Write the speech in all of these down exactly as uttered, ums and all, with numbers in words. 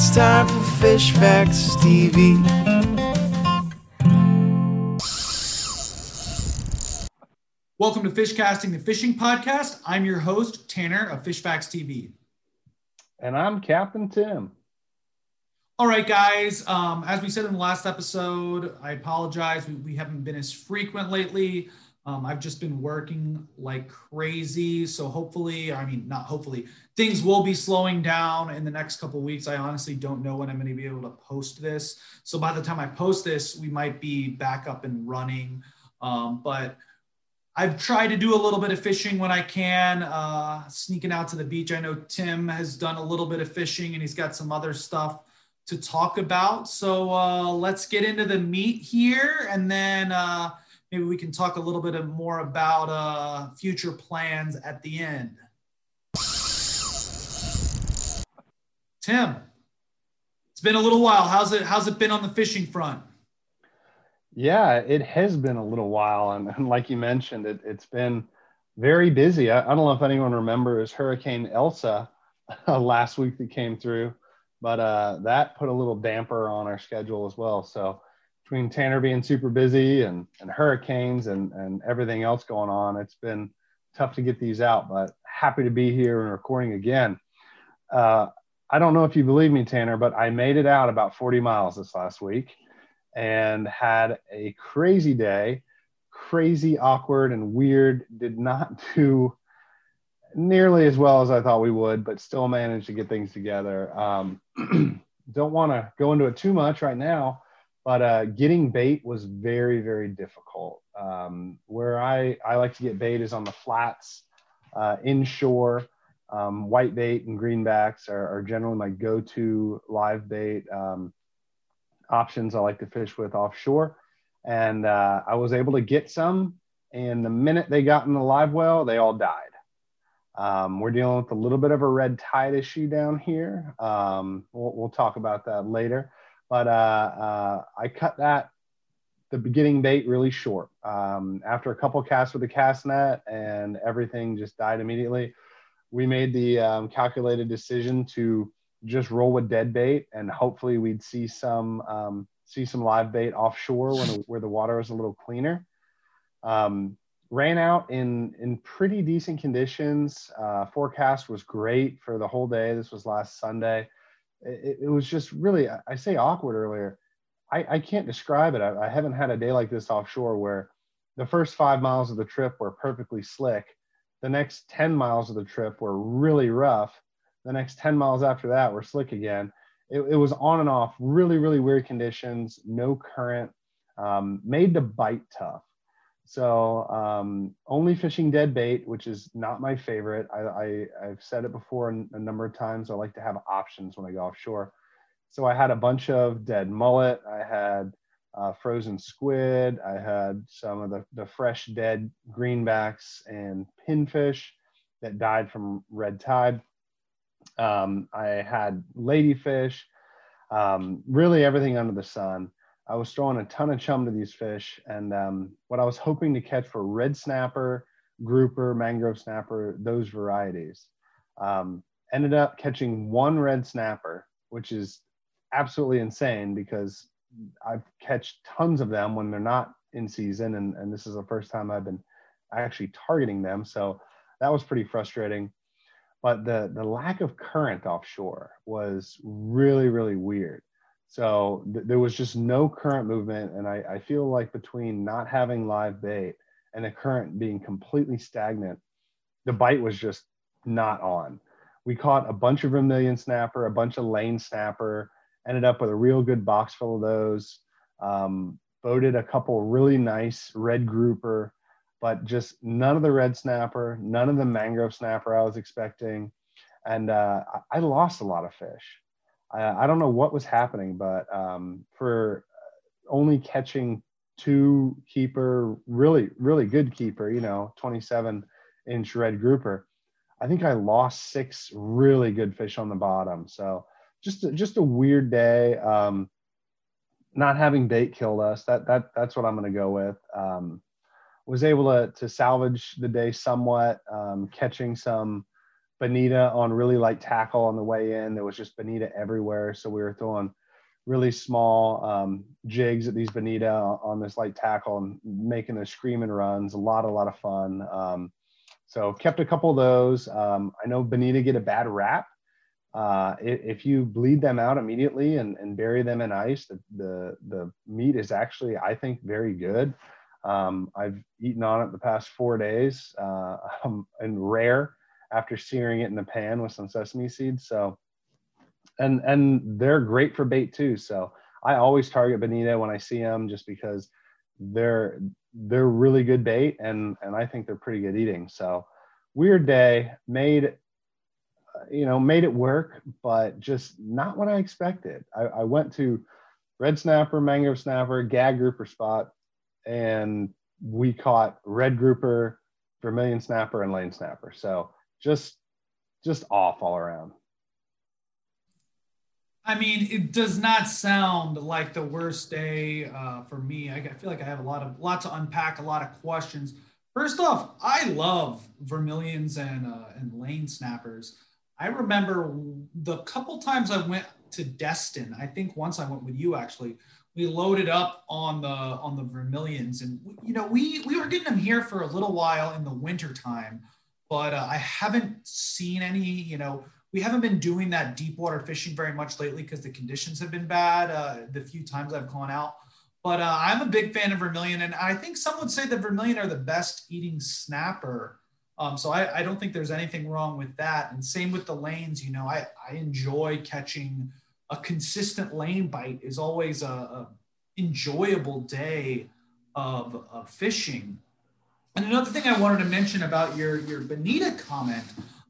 It's time for Fish Facts T V. Welcome to Fish Casting, the fishing podcast. I'm your host, Tanner of Fish Facts T V. And I'm Captain Tim. All right, guys. Um, as we said in the last episode, I apologize. We, we haven't been as frequent lately. Um, I've just been working like crazy. So hopefully, I mean, not hopefully, things will be slowing down in the next couple of weeks. I honestly don't know when I'm going to be able to post this. So by the time I post this, we might be back up and running. Um, but I've tried to do a little bit of fishing when I can, uh, sneaking out to the beach. I know Tim has done a little bit of fishing and he's got some other stuff to talk about. So uh, let's get into the meat here. And then... Uh, Maybe we can talk a little bit more about uh, future plans at the end. Tim, it's been a little while. How's it, how's it been on the fishing front? Yeah, it has been a little while. And, and like you mentioned, it, it's been very busy. I, I don't know if anyone remembers Hurricane Elsa uh, last week that came through, but uh, that put a little damper on our schedule as well. So between Tanner being super busy and, and hurricanes and, and everything else going on, it's been tough to get these out, but happy to be here and recording again. Uh, I don't know if you believe me, Tanner, but I made it out about forty miles this last week and had a crazy day, crazy, awkward, and weird. Did not do nearly as well as I thought we would, but still managed to get things together. Um, don't want to go into it too much right now, But uh, getting bait was very, very difficult. Um, where I, I like to get bait is on the flats, uh, inshore. Um, white bait and greenbacks are, are generally my go-to live bait um, options I like to fish with offshore. And uh, I was able to get some, and the minute they got in the live well, they all died. Um, we're dealing with a little bit of a red tide issue down here. Um, we'll, we'll talk about that later. But uh, uh, I cut that, the beginning bait, really short. Um, after a couple casts with the cast net and everything just died immediately, we made the um, calculated decision to just roll with dead bait, and hopefully we'd see some um, see some live bait offshore when, where the water was a little cleaner. Um, ran out in, in pretty decent conditions. Uh, forecast was great for the whole day. This was last Sunday. It, it was just really, I say awkward earlier. I, I can't describe it. I, I haven't had a day like this offshore where the first five miles of the trip were perfectly slick. The next ten miles of the trip were really rough. The next ten miles after that were slick again. It, it was on and off, really, really weird conditions, no current, um, made to bite tough. So um, only fishing dead bait, which is not my favorite. I, I, I've said it before a number of times. I like to have options when I go offshore. So I had a bunch of dead mullet. I had uh, frozen squid. I had some of the, the fresh dead greenbacks and pinfish that died from red tide. Um, I had ladyfish, um, really everything under the sun. I was throwing a ton of chum to these fish, and um, what I was hoping to catch were red snapper, grouper, mangrove snapper, those varieties. Um, ended up catching one red snapper, which is absolutely insane because I've catched tons of them when they're not in season, and, and this is the first time I've been actually targeting them, so that was pretty frustrating. But the, the lack of current offshore was really, really weird. So th- there was just no current movement. And I, I feel like between not having live bait and the current being completely stagnant, the bite was just not on. We caught a bunch of vermilion snapper, a bunch of lane snapper, ended up with a real good box full of those, um, boated a couple really nice red grouper, but just none of the red snapper, none of the mangrove snapper I was expecting. And uh, I-, I lost a lot of fish. I don't know what was happening, but um, for only catching two keeper, really, really good keeper, you know, twenty-seven inch red grouper, I think I lost six really good fish on the bottom. So just, just a weird day. Um, not having bait killed us. That, that, that's what I'm going to go with. Um, was able to, to salvage the day somewhat, um, catching some bonita on really light tackle on the way in. There was just bonita everywhere. So we were throwing really small um, jigs at these bonita on this light tackle and making those screaming runs. A lot, a lot of fun. Um, so kept a couple of those. Um, I know bonita get a bad rap. Uh, if you bleed them out immediately and, and bury them in ice, the, the, the meat is actually, I think, very good. Um, I've eaten on it the past four days uh, and rare after searing it in the pan with some sesame seeds. So, and, and they're great for bait too. So I always target bonita when I see them just because they're, they're really good bait and, and I think they're pretty good eating. So weird day, made, you know, made it work, but just not what I expected. I, I went to red snapper, mangrove snapper, gag grouper spot, and we caught red grouper, vermilion snapper, and lane snapper. So just, just off all around. I mean, it does not sound like the worst day uh, for me. I, I feel like I have a lot of, lot to unpack, a lot of questions. First off, I love vermilions and uh, and lane snappers. I remember the couple times I went to Destin, I think once I went with you actually, we loaded up on the on the vermilions, and you know we we were getting them here for a little while in the winter time, but uh, I haven't seen any, you know, we haven't been doing that deep water fishing very much lately because the conditions have been bad uh, the few times I've gone out. But uh, I'm a big fan of vermilion, and I think some would say that vermilion are the best eating snapper. Um, so I, I don't think there's anything wrong with that. And same with the lanes, you know, I, I enjoy catching a consistent lane bite. Is always a, a enjoyable day of, of fishing. And another thing I wanted to mention about your, your bonita comment.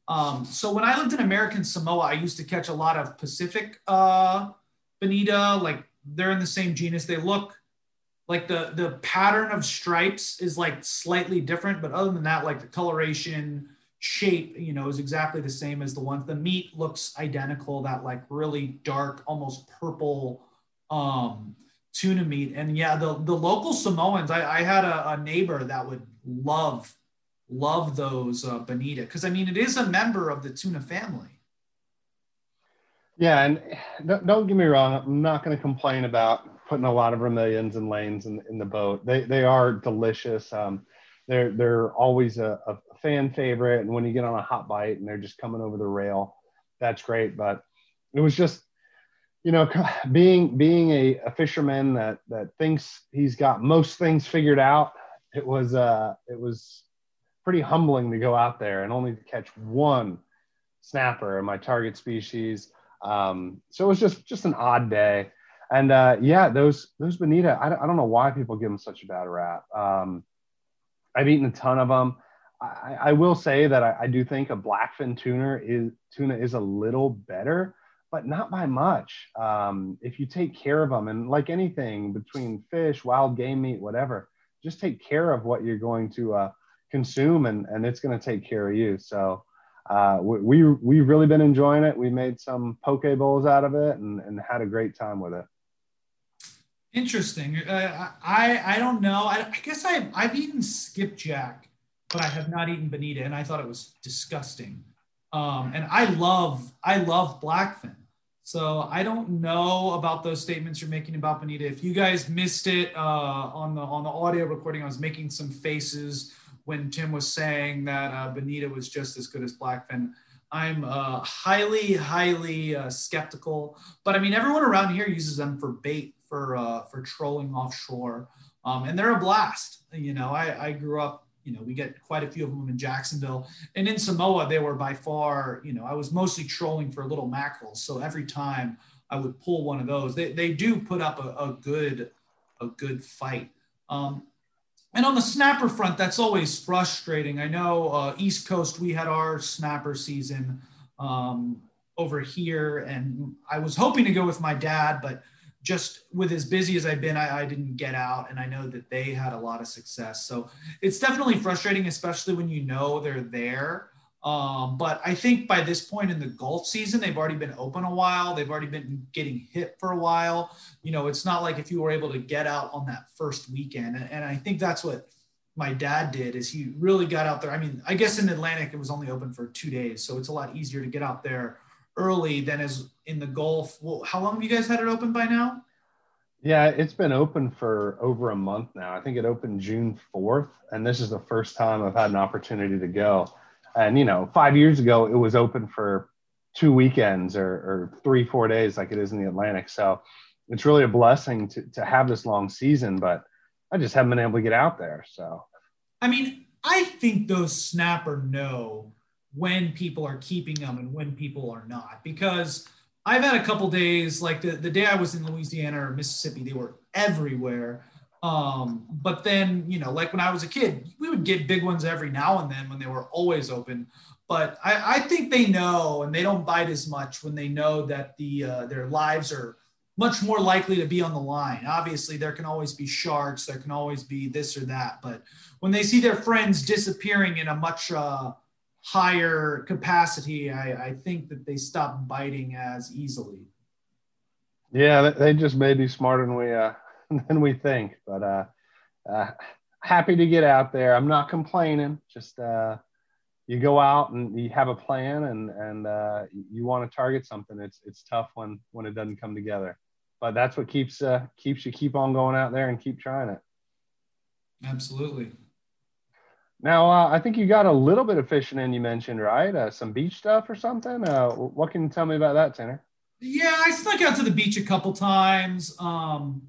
Um, so when I lived in American Samoa, I used to catch a lot of Pacific uh, bonita, like they're in the same genus. They look like the, the pattern of stripes is like slightly different, but other than that, like the coloration, shape, you know, is exactly the same as the ones. The meat looks identical, that like really dark, almost purple um, tuna meat. And yeah, the, the local Samoans, I, I had a, a neighbor that would love, love those uh, bonita. Cause I mean, it is a member of the tuna family. Yeah, and don't get me wrong, I'm not going to complain about putting a lot of vermilions and lanes in, in the boat. They they are delicious. Um, they're they're always a, a fan favorite, and when you get on a hot bite and they're just coming over the rail, that's great. But it was just, you know, being being a, a fisherman that that thinks he's got most things figured out, it was uh it was pretty humbling to go out there and only catch one snapper in my target species. Um, so it was just, just an odd day. And, uh, yeah, those, those bonita, I don't, I don't know why people give them such a bad rap. Um, I've eaten a ton of them. I, I will say that I, I do think a blackfin tuna is tuna is a little better, but not by much. Um, if you take care of them, and like anything between fish, wild game meat, whatever, just take care of what you're going to, uh, consume, and, and it's going to take care of you. So, Uh, we, we, we've really been enjoying it. We made some poke bowls out of it and, and had a great time with it. Interesting. Uh, I, I don't know. I, I guess I, I've eaten skipjack, but I have not eaten bonita, and I thought it was disgusting. Um, and I love, I love blackfin. So I don't know about those statements you're making about bonita. If you guys missed it uh, on the, on the audio recording, I was making some faces when Tim was saying that uh, bonita was just as good as blackfin. I'm uh, highly, highly uh, skeptical. But I mean, everyone around here uses them for bait, for uh, for trolling offshore, um, and they're a blast. You know, I, I grew up, you know, we get quite a few of them in Jacksonville, and in Samoa, they were by far, you know, I was mostly trolling for little mackerel. So every time I would pull one of those, they, they do put up a, a good, a good fight. Um, And on the snapper front, that's always frustrating. I know uh, East Coast, we had our snapper season um, over here, and I was hoping to go with my dad, but just with as busy as I've been, I, I didn't get out, and I know that they had a lot of success. So it's definitely frustrating, especially when you know they're there. Um, but I think by this point in the Gulf season, they've already been open a while. They've already been getting hit for a while. You know, it's not like if you were able to get out on that first weekend. And, and I think that's what my dad did is he really got out there. I mean, I guess in Atlantic, it was only open for two days. So it's a lot easier to get out there early than as in the Gulf. Well, how long have you guys had it open by now? Yeah, it's been open for over a month now. I think it opened June fourth, and this is the first time I've had an opportunity to go. And, you know, five years ago, it was open for two weekends or, or three, four days like it is in the Atlantic. So it's really a blessing to, to have this long season, but I just haven't been able to get out there. So, I mean, I think those snapper know when people are keeping them and when people are not, because I've had a couple days, like the, the day I was in Louisiana or Mississippi, they were everywhere. Um, but then, you know, like when I was a kid, we would get big ones every now and then when they were always open. But I, I think they know, and they don't bite as much when they know that the uh, their lives are much more likely to be on the line. Obviously, there can always be sharks. There can always be this or that. But when they see their friends disappearing in a much uh, higher capacity, I, I think that they stop biting as easily. Yeah, they just may be smarter than we uh, than we think. But uh, uh, happy to get out there. I'm not complaining. Just uh, you go out and you have a plan, and and uh, you want to target something. It's it's tough when when it doesn't come together. But that's what keeps uh, keeps you keep on going out there and keep trying it. Absolutely. Now, uh, I think you got a little bit of fishing in, you mentioned, right? Uh, some beach stuff or something? Uh, what can you tell me about that, Tanner? Yeah, I snuck out to the beach a couple times. Um,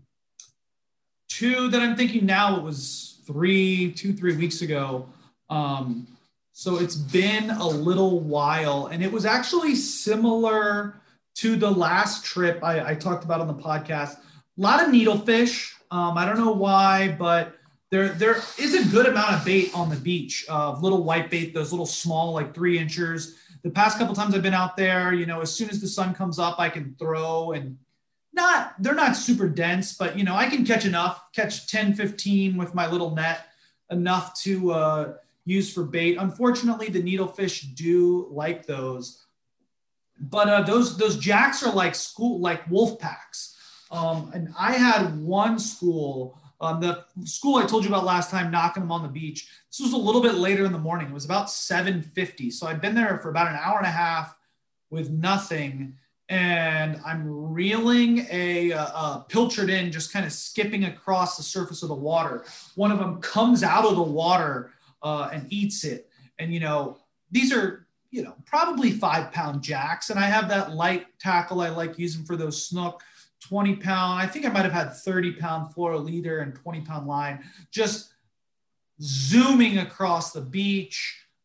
two that I'm thinking now, it was three, two, three weeks ago. Um, so it's been a little while. And it was actually similar to the last trip I, I talked about on the podcast. A lot of needlefish. Um, I don't know why, but There, there is a good amount of bait on the beach, of uh, little white bait, those little small, like three inchers. The past couple times I've been out there, you know, as soon as the sun comes up, I can throw and not, they're not super dense, but, you know, I can catch enough, catch ten, fifteen with my little net, enough to uh, use for bait. Unfortunately, the needlefish do like those, but uh, those, those jacks are like school, like wolf packs. Um, and I had one school. Um, the school I told you about last time, knocking them on the beach. This was a little bit later in the morning. It was about seven fifty. So I'd been there for about an hour and a half with nothing. And I'm reeling a uh, uh, pilchard in, just kind of skipping across the surface of the water. One of them comes out of the water uh, and eats it. And, you know, these are, you know, probably five pound jacks. And I have that light tackle. I like using for those snook. twenty pound, I think I might have had thirty pound fluorocarbon and twenty pound line, just zooming across the beach,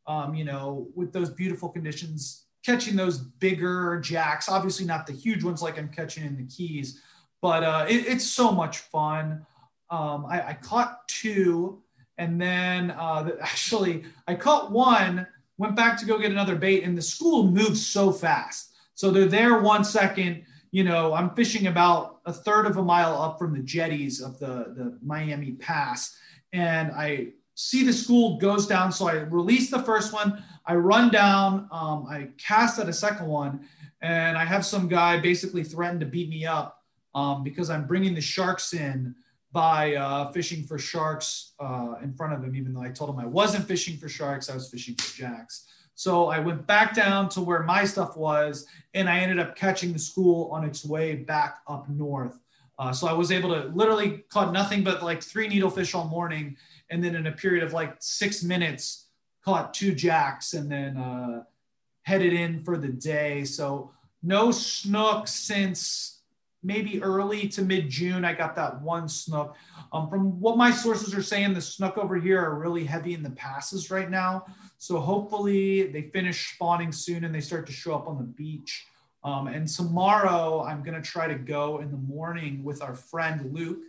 um, you know, with those beautiful conditions, catching those bigger jacks, obviously not the huge ones like I'm catching in the Keys, but uh, it, it's so much fun. Um, I, I caught two, and then uh, the, actually I caught one, went back to go get another bait, and the school moves so fast. So they're there one second. You know, I'm fishing about a third of a mile up from the jetties of the, the Miami Pass. And I see the school goes down. So I release the first one. I run down. Um, I cast at a second one. And I have some guy basically threaten to beat me up um, because I'm bringing the sharks in by uh, fishing for sharks uh, in front of him, even though I told him I wasn't fishing for sharks. I was fishing for jacks. So I went back down to where my stuff was, and I ended up catching the school on its way back up north. Uh, so I was able to literally caught nothing but like three needlefish all morning. And then in a period of like six minutes, caught two jacks and then uh, headed in for the day. So no snook since maybe early to mid-June. I got that one snook. Um, from what my sources are saying, the snook over here are really heavy in the passes right now. So hopefully they finish spawning soon and they start to show up on the beach. Um, and tomorrow I'm going to try to go in the morning with our friend Luke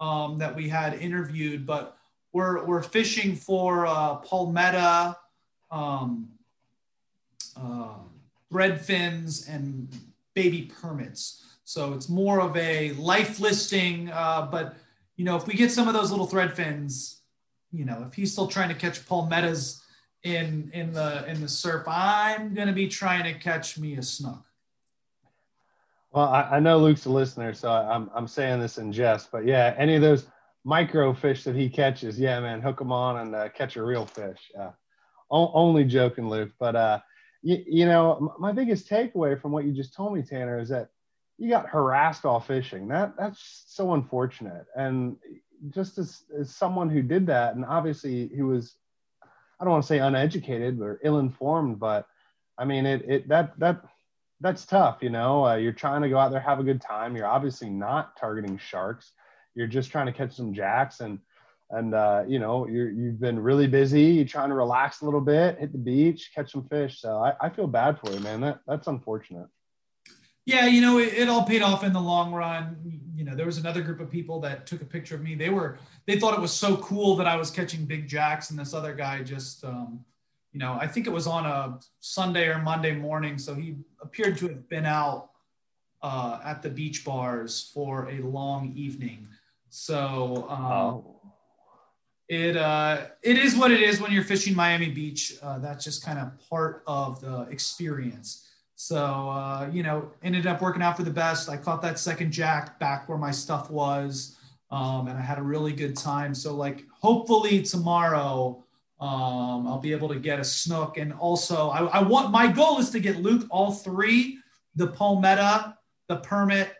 um, that we had interviewed. But we're we're fishing for uh, palmetta, um, uh, bread fins, and baby permits. So it's more of a life listing. Uh, but, you know, if we get some of those little thread fins, you know, if he's still trying to catch palmettas in in the in the surf, I'm gonna be trying to catch me a snook. Well, I, I know Luke's a listener, so I'm I'm saying this in jest, but yeah, any of those micro fish that he catches. Yeah, man, hook them on and uh, catch a real fish. Uh, o- only joking, Luke. But, uh, you, you know, my biggest takeaway from what you just told me, Tanner, is that you got harassed all fishing. That That's so unfortunate. And just as, as someone who did that, and obviously who was, I don't want to say uneducated or ill-informed, but I mean, it, it, that, that, that's tough. You know, uh, you're trying to go out there, have a good time. You're obviously not targeting sharks. You're just trying to catch some jacks, and, and, uh, you know, you're, you've been really busy. You're trying to relax a little bit, hit the beach, catch some fish. So I, I feel bad for you, man. That that's unfortunate. Yeah. You know, it, it all paid off in the long run. You know, there was another group of people that took a picture of me. They were, they thought it was so cool that I was catching big jacks, and this other guy just, um, you know, I think it was on a Sunday or Monday morning. So he appeared to have been out uh, at the beach bars for a long evening. So um, oh. it uh, it is what it is when you're fishing Miami Beach. Uh, that's just kind of part of the experience. So, uh, you know, ended up working out for the best. I caught that second jack back where my stuff was, um, and I had a really good time. So, like, hopefully tomorrow Um, I'll be able to get a snook. And also I, I want, my goal is to get Luke all three, the palmetta, the permit,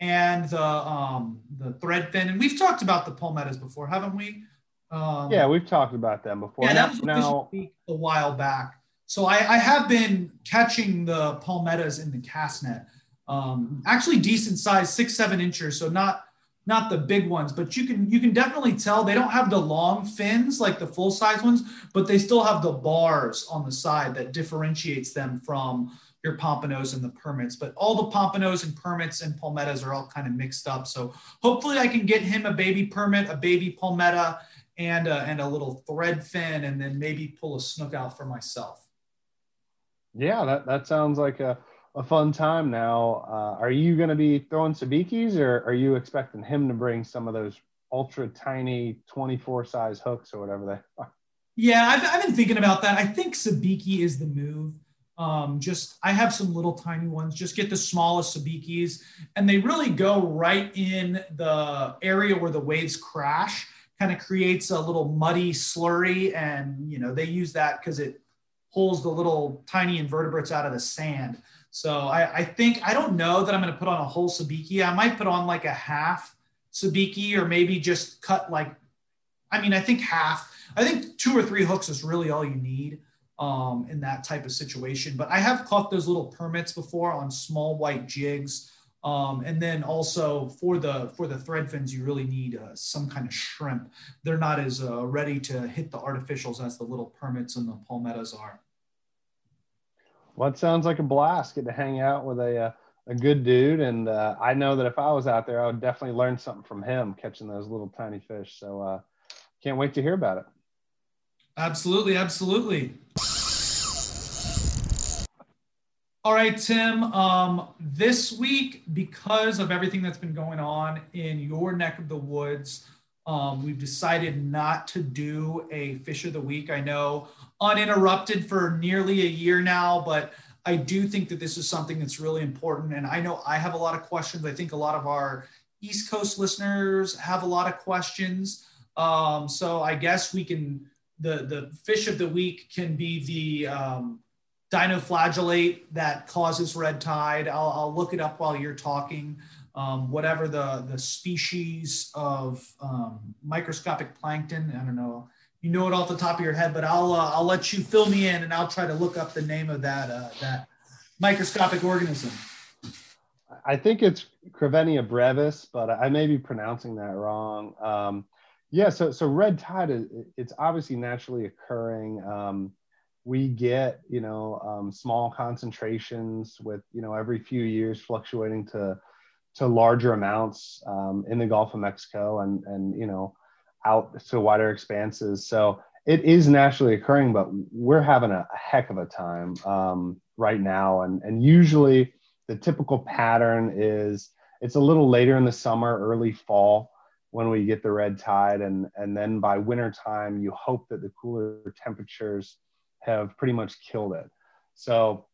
and the, um, the threadfin. And we've talked about the palmettas before, haven't we? Um, yeah, we've talked about them before. Yeah, that was now, a while back. So I, I have been catching the palmettas in the cast net, um, actually decent size, six, seven inches. So not, Not the big ones, but you can you can definitely tell they don't have the long fins like the full size ones, but they still have the bars on the side that differentiates them from your pompanos and the permits. But all the pompanos and permits and palmettas are all kind of mixed up. So hopefully I can get him a baby permit, a baby palmetta, and a, and a little thread fin, and then maybe pull a snook out for myself. Yeah, that that sounds like a. A fun time. Now, uh, are you going to be throwing sabikis, or are you expecting him to bring some of those ultra tiny twenty-four size hooks or whatever they are? Yeah, I've, I've been thinking about that. I think sabiki is the move. Um, just, I have some little tiny ones. Just get the smallest sabikis, and they really go right in the area where the waves crash. Kind of creates a little muddy slurry, and you know they use that because it pulls the little tiny invertebrates out of the sand. So I, I think, I don't know that I'm going to put on a whole sabiki. I might put on like a half sabiki, or maybe just cut like, I mean, I think half, I think two or three hooks is really all you need um, in that type of situation. But I have caught those little permits before on small white jigs. Um, and then also for the, for the thread fins, you really need uh, some kind of shrimp. They're not as uh, ready to hit the artificials as the little permits and the palmettos are. Well, it sounds like a blast. Get to hang out with a uh, a good dude, and uh, I know that if I was out there, I would definitely learn something from him catching those little tiny fish. So, uh, can't wait to hear about it. Absolutely, absolutely. All right, Tim. Um, this week, because of everything that's been going on in your neck of the woods, um, we've decided not to do a Fish of the Week. I know. Uninterrupted for nearly a year now, but I do think that this is something that's really important. And I know I have a lot of questions. I think a lot of our East Coast listeners have a lot of questions. Um, so I guess we can, the, the fish of the week can be the um, dinoflagellate that causes red tide. I'll, I'll look it up while you're talking. Um, whatever the, the species of um, microscopic plankton, I don't know. You know it off the top of your head, but I'll uh, I'll let you fill me in, and I'll try to look up the name of that uh, that microscopic organism. I think it's Karenia brevis, but I may be pronouncing that wrong. Um, yeah, so so red tide is, it's obviously naturally occurring. Um, we get you know um, small concentrations with you know every few years fluctuating to to larger amounts um, in the Gulf of Mexico, and and you know. out to wider expanses. So it is naturally occurring, but we're having a, a heck of a time um, right now. And, and usually the typical pattern is it's a little later in the summer, early fall, when we get the red tide. And, and then by winter time, you hope that the cooler temperatures have pretty much killed it. So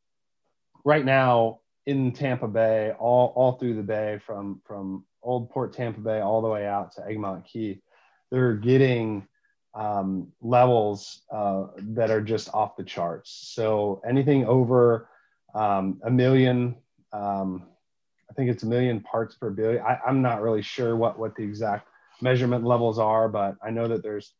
right now in Tampa Bay, all, all through the bay from, from Old Port Tampa Bay all the way out to Egmont Key, they're getting um, levels uh, that are just off the charts. So anything over um, a million, um, I think it's a million parts per billion. I, I'm not really sure what, what the exact measurement levels are, but I know that there's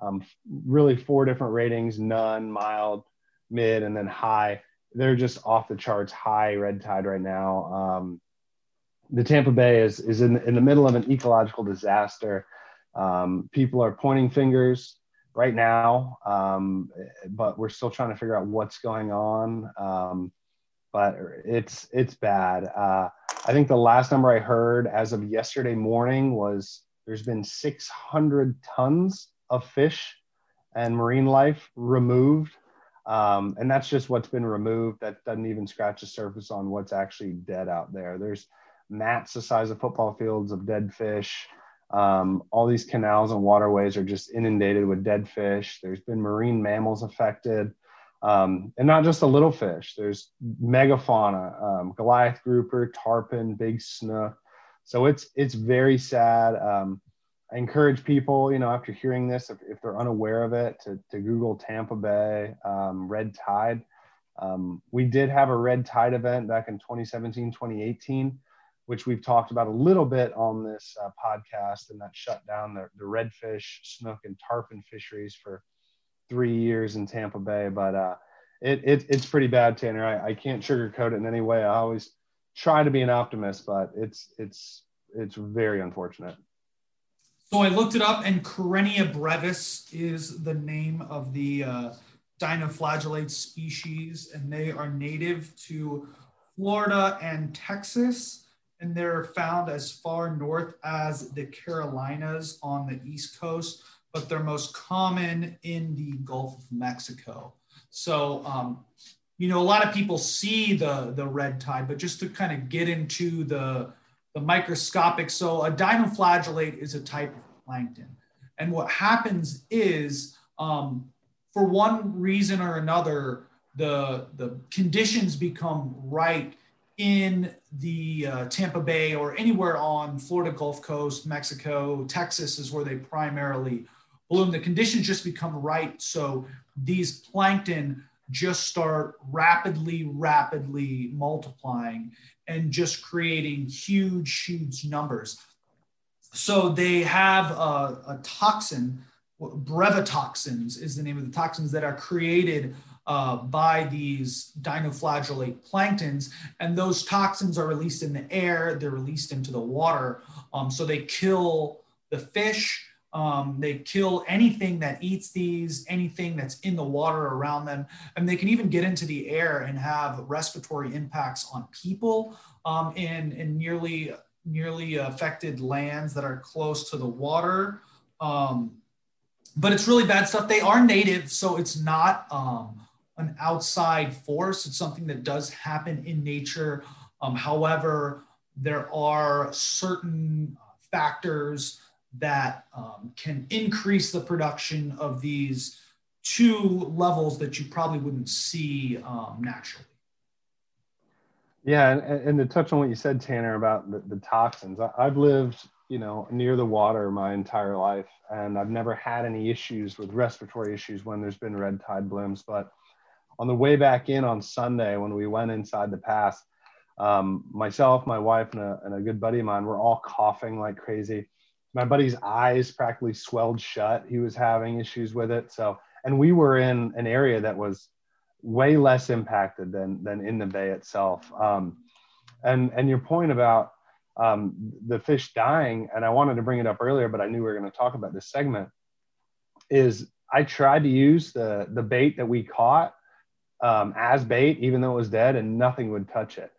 um, really four different ratings: none, mild, mid, and then high. They're just off the charts high red tide right now. Um, the Tampa Bay is, is in, in the middle of an ecological disaster. Um, people are pointing fingers right now, um, but we're still trying to figure out what's going on. Um, but it's, it's bad. Uh, I think the last number I heard as of yesterday morning was there's been six hundred tons of fish and marine life removed. Um, and that's just what's been removed. That doesn't even scratch the surface on what's actually dead out there. There's mats the size of football fields of dead fish. Um, all these canals and waterways are just inundated with dead fish. There's been marine mammals affected, um, and not just the little fish. There's megafauna, um, Goliath grouper, tarpon, big snook. So it's, it's very sad. Um, I encourage people, you know, after hearing this, if, if they're unaware of it, to, to Google Tampa Bay um, red tide. Um, we did have a red tide event back in twenty seventeen, twenty eighteen, which we've talked about a little bit on this uh, podcast, and that shut down the, the redfish, snook, and tarpon fisheries for three years in Tampa Bay. But uh, it, it it's pretty bad, Tanner. I, I can't sugarcoat it in any way. I always try to be an optimist, but it's it's it's very unfortunate. So I looked it up, and Karenia brevis is the name of the uh, dinoflagellate species, and they are native to Florida and Texas, and they're found as far north as the Carolinas on the East Coast, but they're most common in the Gulf of Mexico. So, um, you know, a lot of people see the, the red tide, but just to kind of get into the the microscopic. So a dinoflagellate is a type of plankton. And what happens is, um, for one reason or another, the, the conditions become right in the uh, Tampa Bay or anywhere on Florida Gulf Coast, Mexico, Texas is where they primarily bloom. The conditions just become right. So these plankton just start rapidly, rapidly multiplying and just creating huge, huge numbers. So they have a, a toxin, brevetoxins is the name of the toxins that are created uh, by these dinoflagellate planktons. And those toxins are released in the air, they're released into the water. Um, so they kill the fish, Um, they kill anything that eats these, anything that's in the water around them. And they can even get into the air and have respiratory impacts on people um, in, in nearly, nearly affected lands that are close to the water. Um, but it's really bad stuff. They are native, so it's not um, an outside force. It's something that does happen in nature. Um, however, there are certain factors that um, can increase the production of these two levels that you probably wouldn't see um, naturally. Yeah, and, and to touch on what you said, Tanner, about the, the toxins, I, I've lived, you know, near the water my entire life, and I've never had any issues with respiratory issues when there's been red tide blooms. But on the way back in on Sunday, when we went inside the pass, um, myself, my wife, and a, and a good buddy of mine were all coughing like crazy. My buddy's eyes practically swelled shut. He was having issues with it. So, and we were in an area that was way less impacted than, than in the bay itself. Um, and, and your point about um, the fish dying, and I wanted to bring it up earlier, but I knew we were going to talk about this segment, is I tried to use the, the bait that we caught um, as bait, even though it was dead, and nothing would touch it.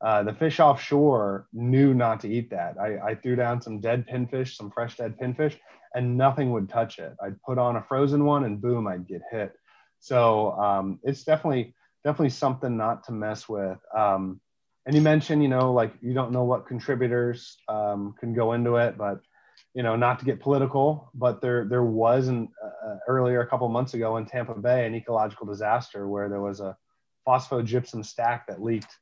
Uh, the fish offshore knew not to eat that. I, I threw down some dead pinfish, some fresh dead pinfish, and nothing would touch it. I'd put on a frozen one, and boom, I'd get hit. So um, it's definitely definitely something not to mess with. Um, and you mentioned, you know, like you don't know what contributors um, can go into it, but you know, not to get political, but there there was an uh, earlier a couple months ago in Tampa Bay an ecological disaster where there was a phosphogypsum stack that leaked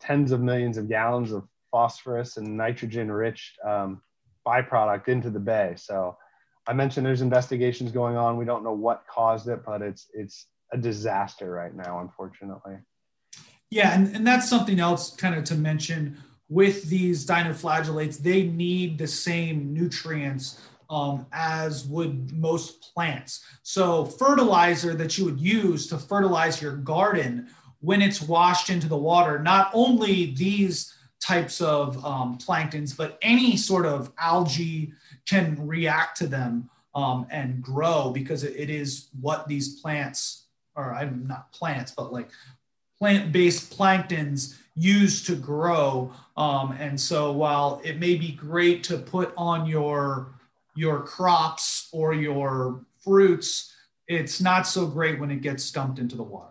tens of millions of gallons of phosphorus and nitrogen-rich um, byproduct into the bay. So I mentioned there's investigations going on. We don't know what caused it, but it's it's a disaster right now, unfortunately. Yeah, and, and that's something else kind of to mention with these dinoflagellates. They need the same nutrients um, as would most plants. So fertilizer that you would use to fertilize your garden, when it's washed into the water, not only these types of um, planktons, but any sort of algae can react to them um, and grow, because it, it is what these plants, or I'm not plants, but like plant-based planktons use to grow. Um, and so while it may be great to put on your, your crops or your fruits, it's not so great when it gets dumped into the water.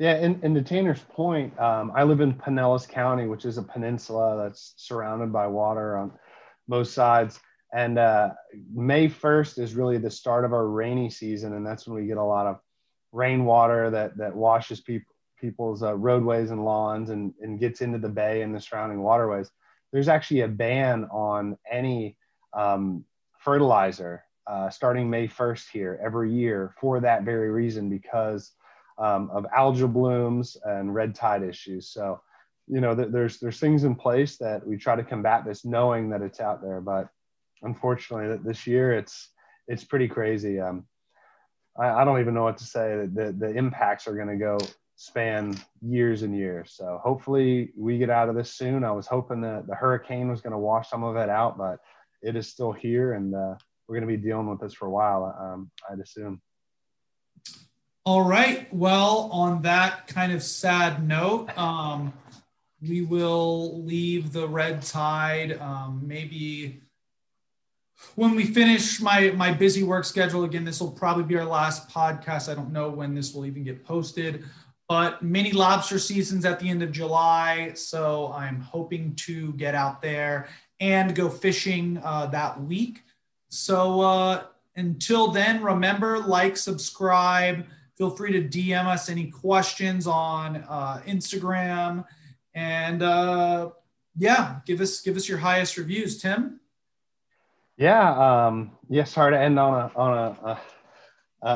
Yeah, and, and to Tanner's point, um, I live in Pinellas County, which is a peninsula that's surrounded by water on both sides. And uh, May first is really the start of our rainy season, and that's when we get a lot of rainwater that that washes people, people's uh, roadways and lawns and, and gets into the bay and the surrounding waterways. There's actually a ban on any um, fertilizer uh, starting May first here every year for that very reason, because Um, of algal blooms and red tide issues. So, you know, th- there's there's things in place that we try to combat this, knowing that it's out there. But unfortunately, this year it's it's pretty crazy. Um, I, I don't even know what to say. The the impacts are going to go span years and years. So hopefully we get out of this soon. I was hoping that the hurricane was going to wash some of it out, but it is still here, and uh, we're going to be dealing with this for a while, um, I'd assume. All right. Well, on that kind of sad note, um, we will leave the red tide. Um, maybe when we finish my, my busy work schedule, again, this will probably be our last podcast. I don't know when this will even get posted, but mini lobster season's at the end of July. So I'm hoping to get out there and go fishing uh, that week. So uh, until then, remember, like, subscribe. Feel free to D M us any questions on uh, Instagram, and uh, yeah, give us give us your highest reviews, Tim. Yeah, um, yeah. Sorry to end on a on a a,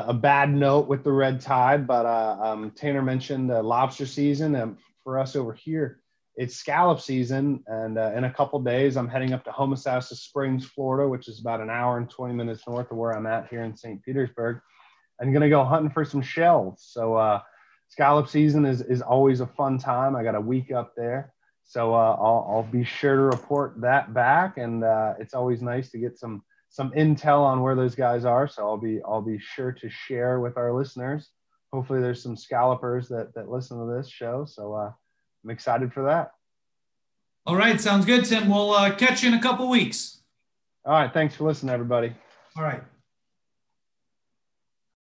a bad note with the red tide, but uh, um, Tanner mentioned the lobster season, and for us over here, it's scallop season. And uh, in a couple days, I'm heading up to Homosassa Springs, Florida, which is about an hour and twenty minutes north of where I'm at here in Saint Petersburg. I'm going to go hunting for some shells. So uh, scallop season is, is always a fun time. I got a week up there. So uh, I'll, I'll be sure to report that back. And uh, it's always nice to get some some intel on where those guys are. So I'll be I'll be sure to share with our listeners. Hopefully there's some scallopers that, that listen to this show. So uh, I'm excited for that. All right. Sounds good, Tim. We'll uh, catch you in a couple weeks. All right. Thanks for listening, everybody. All right.